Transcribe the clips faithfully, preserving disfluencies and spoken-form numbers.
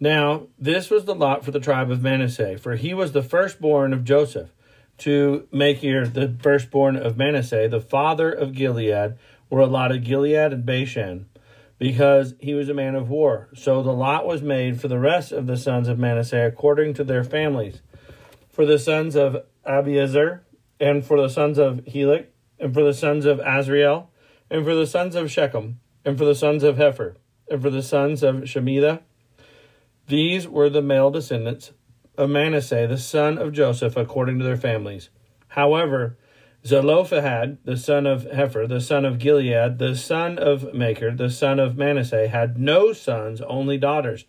Now, this was the lot for the tribe of Manasseh, for he was the firstborn of Joseph, to Maker, the firstborn of Manasseh, the father of Gilead, were allotted Gilead and Bashan, because he was a man of war. So the lot was made for the rest of the sons of Manasseh according to their families, for the sons of Abiezer, and for the sons of Helik, and for the sons of Azrael, and for the sons of Shechem, and for the sons of Hefer, and for the sons of Shemida. These were the male descendants of Manasseh, the son of Joseph, according to their families. However, Zelophehad, the son of Hefer, the son of Gilead, the son of Maker, the son of Manasseh, had no sons, only daughters.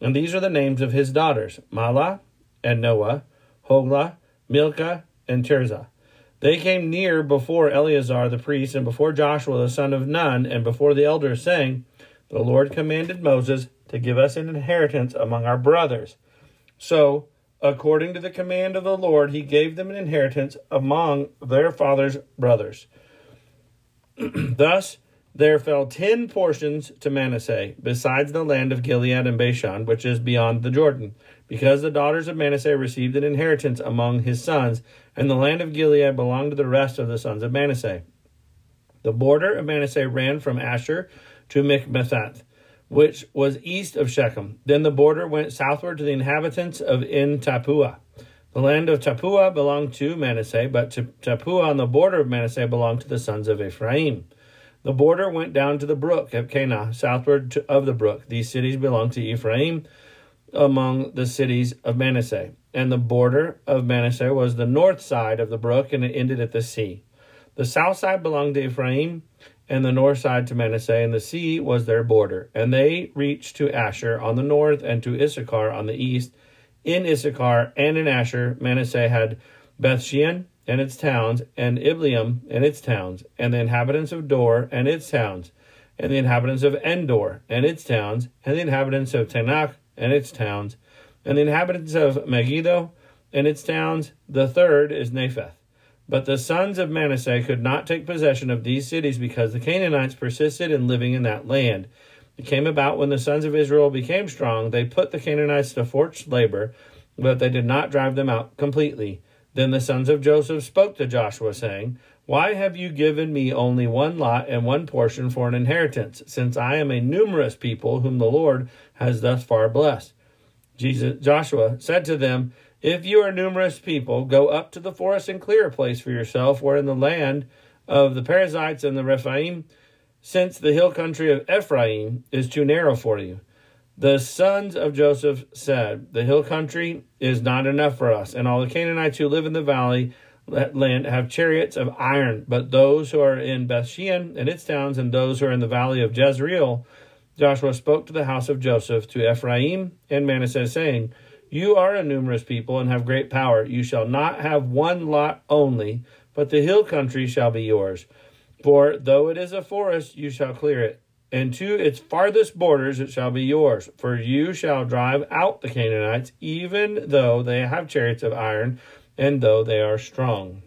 And these are the names of his daughters, Mahlah and Noah, Hoglah, Milcah, and Tirzah. They came near before Eleazar the priest and before Joshua the son of Nun and before the elders, saying, "The Lord commanded Moses to give us an inheritance among our brothers." So, according to the command of the Lord, he gave them an inheritance among their father's brothers. Thus, there fell ten portions to Manasseh, besides the land of Gilead and Bashan, which is beyond the Jordan, because the daughters of Manasseh received an inheritance among his sons, and the land of Gilead belonged to the rest of the sons of Manasseh. The border of Manasseh ran from Asher to Michmethanth, which was east of Shechem. Then the border went southward to the inhabitants of Entapua. The land of Tapua belonged to Manasseh, but Tapua on the border of Manasseh belonged to the sons of Ephraim. The border went down to the brook of Cana, southward to, of the brook. These cities belonged to Ephraim among the cities of Manasseh. And the border of Manasseh was the north side of the brook, and it ended at the sea. The south side belonged to Ephraim, and the north side to Manasseh, and the sea was their border. And they reached to Asher on the north, and to Issachar on the east. In Issachar and in Asher, Manasseh had Bethshean and its towns, and Ibleam and its towns, and the inhabitants of Dor and its towns, and the inhabitants of Endor and its towns, and the inhabitants of Tanakh and its towns, and the inhabitants of Megiddo and its towns. The third is Napheth. But the sons of Manasseh could not take possession of these cities because the Canaanites persisted in living in that land. It came about when the sons of Israel became strong, they put the Canaanites to forced labor, but they did not drive them out completely. Then the sons of Joseph spoke to Joshua, saying, "Why have you given me only one lot and one portion for an inheritance, since I am a numerous people whom the Lord has thus far blessed?" Jesus, Joshua said to them, If you are numerous people, go up to the forest and clear a place for yourself, where in the land of the Perizzites and the Rephaim, since the hill country of Ephraim is too narrow for you. The sons of Joseph said, the hill country is not enough for us, and all the Canaanites who live in the valley land have chariots of iron. But those who are in Bethshean and its towns, and those who are in the valley of Jezreel, Joshua spoke to the house of Joseph, to Ephraim and Manasseh, saying, you are a numerous people and have great power. You shall not have one lot only, but the hill country shall be yours. For though it is a forest, you shall clear it, and to its farthest borders it shall be yours. For you shall drive out the Canaanites, even though they have chariots of iron, and though they are strong.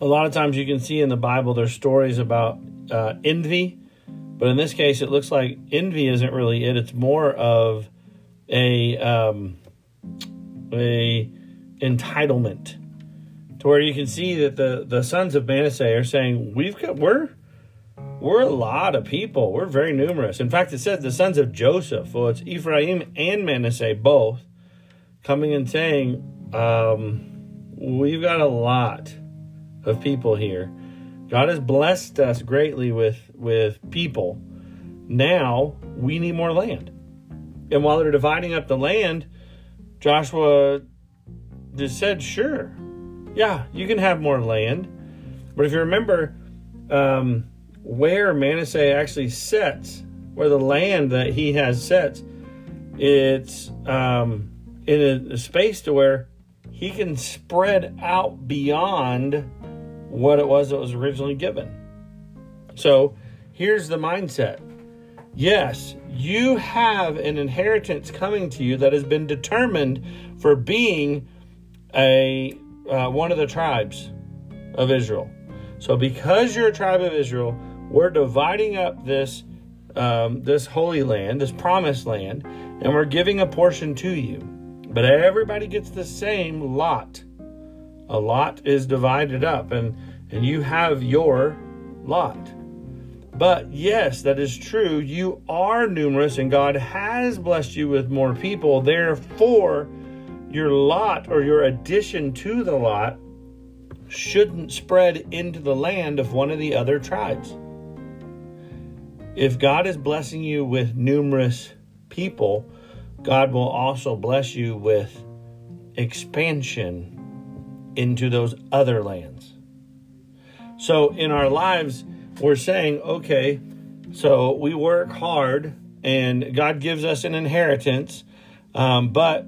A lot of times you can see in the Bible there's stories about uh, envy, but in this case it looks like envy isn't really it. It's more of a um, a entitlement, to where you can see that the, the sons of Manasseh are saying, we've got, we're we're a lot of people. We're very numerous. In fact, it says the sons of Joseph. Well, it's Ephraim and Manasseh both coming and saying, um, we've got a lot of people here. God has blessed us greatly with, with people. Now we need more land. And while they're dividing up the land, Joshua just said, sure, yeah, you can have more land. But if you remember, um, where Manasseh actually sets, where the land that he has sets, it's um, in a, a space to where he can spread out beyond what it was that was originally given. So here's the mindset. Yes, you have an inheritance coming to you that has been determined for being a uh, one of the tribes of Israel. So because you're a tribe of Israel, we're dividing up this um, this holy land, this promised land, and we're giving a portion to you. But everybody gets the same lot. A lot is divided up, and, and you have your lot. But yes, that is true. You are numerous, and God has blessed you with more people. Therefore, your lot, or your addition to the lot, shouldn't spread into the land of one of the other tribes. If God is blessing you with numerous people, God will also bless you with expansion into those other lands. So in our lives, we're saying, okay, so we work hard and God gives us an inheritance. Um, but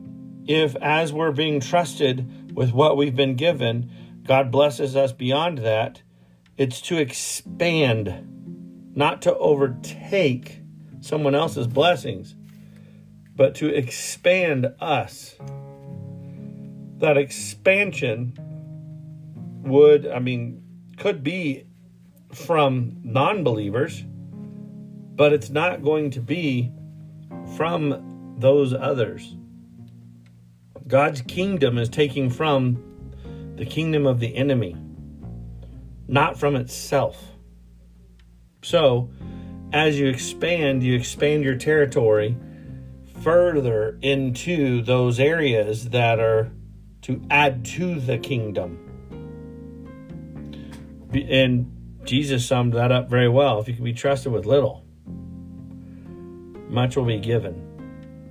if, as we're being trusted with what we've been given, God blesses us beyond that, it's to expand, not to overtake someone else's blessings, but to expand us. That expansion would, I mean, could be from non-believers, but it's not going to be from those others. God's kingdom is taking from the kingdom of the enemy, not from itself. So, as you expand, you expand your territory further into those areas that are to add to the kingdom. And Jesus summed that up very well. If you can be trusted with little, much will be given.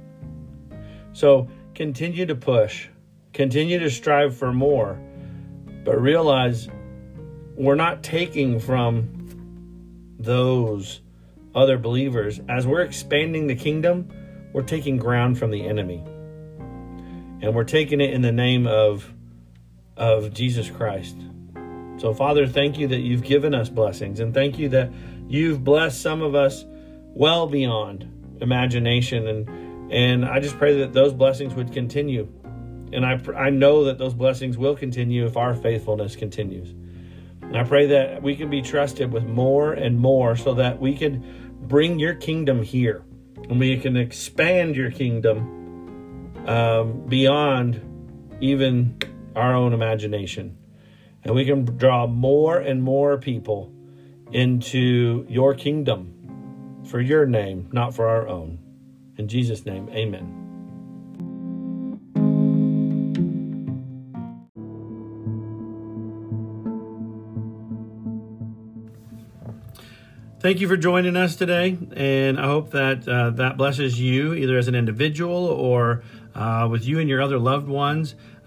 So, continue to push. Continue to strive for more. But realize we're not taking from those other believers. As we're expanding the kingdom, we're taking ground from the enemy. And we're taking it in the name of, of Jesus Christ. So, Father, thank you that you've given us blessings. And thank you that you've blessed some of us well beyond imagination. And, and I just pray that those blessings would continue. And I, I know that those blessings will continue if our faithfulness continues. And I pray that we can be trusted with more and more, so that we can bring your kingdom here. And we can expand your kingdom um, beyond even our own imagination. And we can draw more and more people into your kingdom for your name, not for our own. In Jesus' name, amen. Thank you for joining us today, and I hope that uh, that blesses you either as an individual or uh, with you and your other loved ones.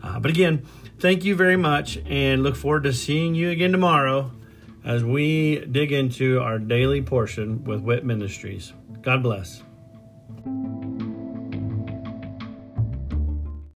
Uh, but again, thank you very much, and look forward to seeing you again tomorrow as we dig into our Daily Portion with W I T Ministries. God bless.